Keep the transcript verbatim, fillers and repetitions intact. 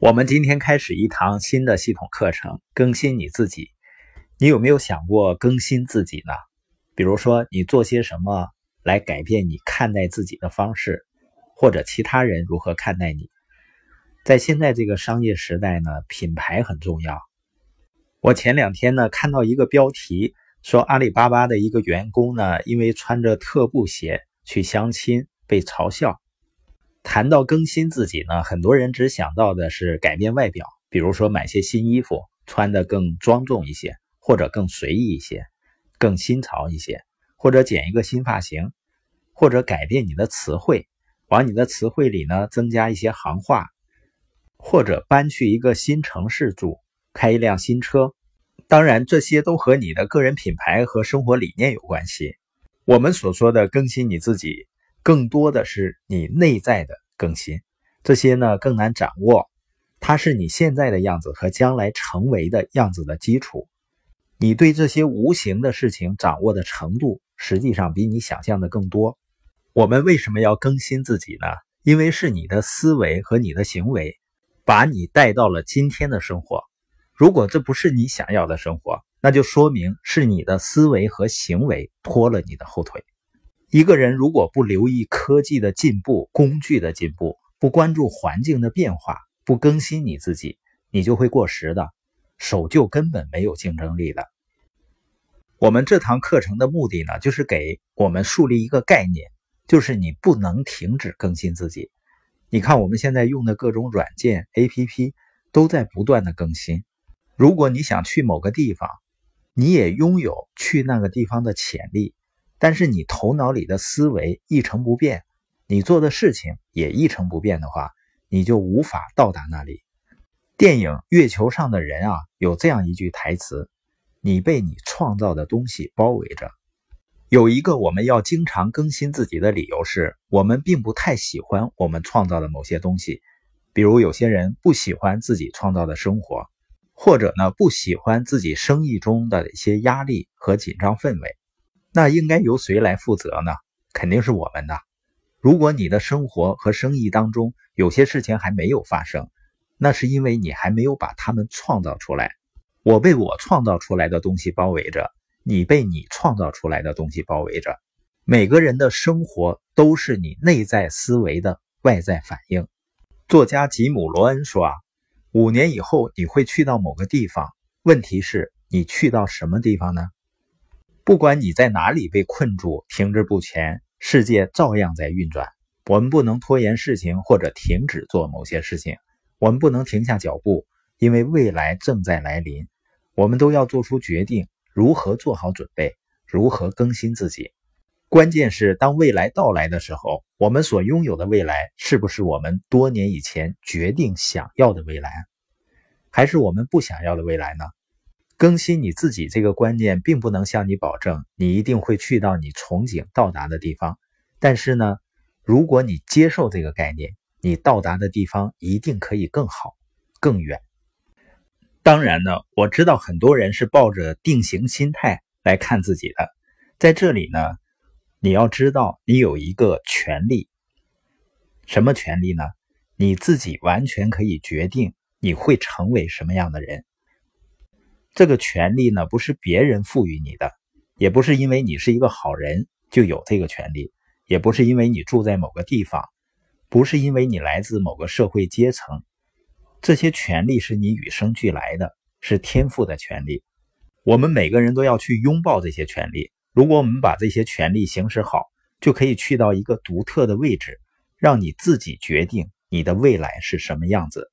我们今天开始一堂新的系统课程，更新你自己。你有没有想过更新自己呢？比如说，你做些什么来改变你看待自己的方式，或者其他人如何看待你？在现在这个商业时代呢，品牌很重要。我前两天呢，看到一个标题，说阿里巴巴的一个员工呢，因为穿着特步鞋去相亲，被嘲笑。谈到更新自己呢，很多人只想到的是改变外表，比如说买些新衣服，穿得更庄重一些，或者更随意一些，更新潮一些，或者剪一个新发型，或者改变你的词汇，往你的词汇里呢增加一些行话，或者搬去一个新城市住，开一辆新车。当然，这些都和你的个人品牌和生活理念有关系。我们所说的更新你自己，更多的是你内在的更新，这些呢更难掌握，它是你现在的样子和将来成为的样子的基础。你对这些无形的事情掌握的程度，实际上比你想象的更多。我们为什么要更新自己呢？因为是你的思维和你的行为，把你带到了今天的生活。如果这不是你想要的生活，那就说明是你的思维和行为拖了你的后腿。一个人如果不留意科技的进步、工具的进步，不关注环境的变化，不更新你自己，你就会过时的，守旧根本没有竞争力了。我们这堂课程的目的呢，就是给我们树立一个概念，就是你不能停止更新自己。你看我们现在用的各种软件、A P P 都在不断的更新。如果你想去某个地方，你也拥有去那个地方的潜力。但是你头脑里的思维一成不变，你做的事情也一成不变的话，你就无法到达那里。电影《月球上的人》啊，有这样一句台词：你被你创造的东西包围着。有一个我们要经常更新自己的理由是，我们并不太喜欢我们创造的某些东西。比如有些人不喜欢自己创造的生活，或者呢，不喜欢自己生意中的一些压力和紧张氛围。那应该由谁来负责呢？肯定是我们的。如果你的生活和生意当中有些事情还没有发生，那是因为你还没有把它们创造出来。我被我创造出来的东西包围着，你被你创造出来的东西包围着。每个人的生活都是你内在思维的外在反应。作家吉姆·罗恩说啊，五年以后你会去到某个地方，问题是你去到什么地方呢？不管你在哪里被困住、停滞不前，世界照样在运转。我们不能拖延事情或者停止做某些事情，我们不能停下脚步，因为未来正在来临。我们都要做出决定，如何做好准备，如何更新自己。关键是，当未来到来的时候，我们所拥有的未来是不是我们多年以前决定想要的未来，还是我们不想要的未来呢？更新你自己这个观念并不能向你保证你一定会去到你憧憬到达的地方，但是呢，如果你接受这个概念，你到达的地方一定可以更好、更远。当然呢，我知道很多人是抱着定型心态来看自己的，在这里呢，你要知道你有一个权利。什么权利呢？你自己完全可以决定你会成为什么样的人。这个权利呢，不是别人赋予你的，也不是因为你是一个好人就有这个权利，也不是因为你住在某个地方，不是因为你来自某个社会阶层。这些权利是你与生俱来的，是天赋的权利。我们每个人都要去拥抱这些权利。如果我们把这些权利行使好，就可以去到一个独特的位置，让你自己决定你的未来是什么样子。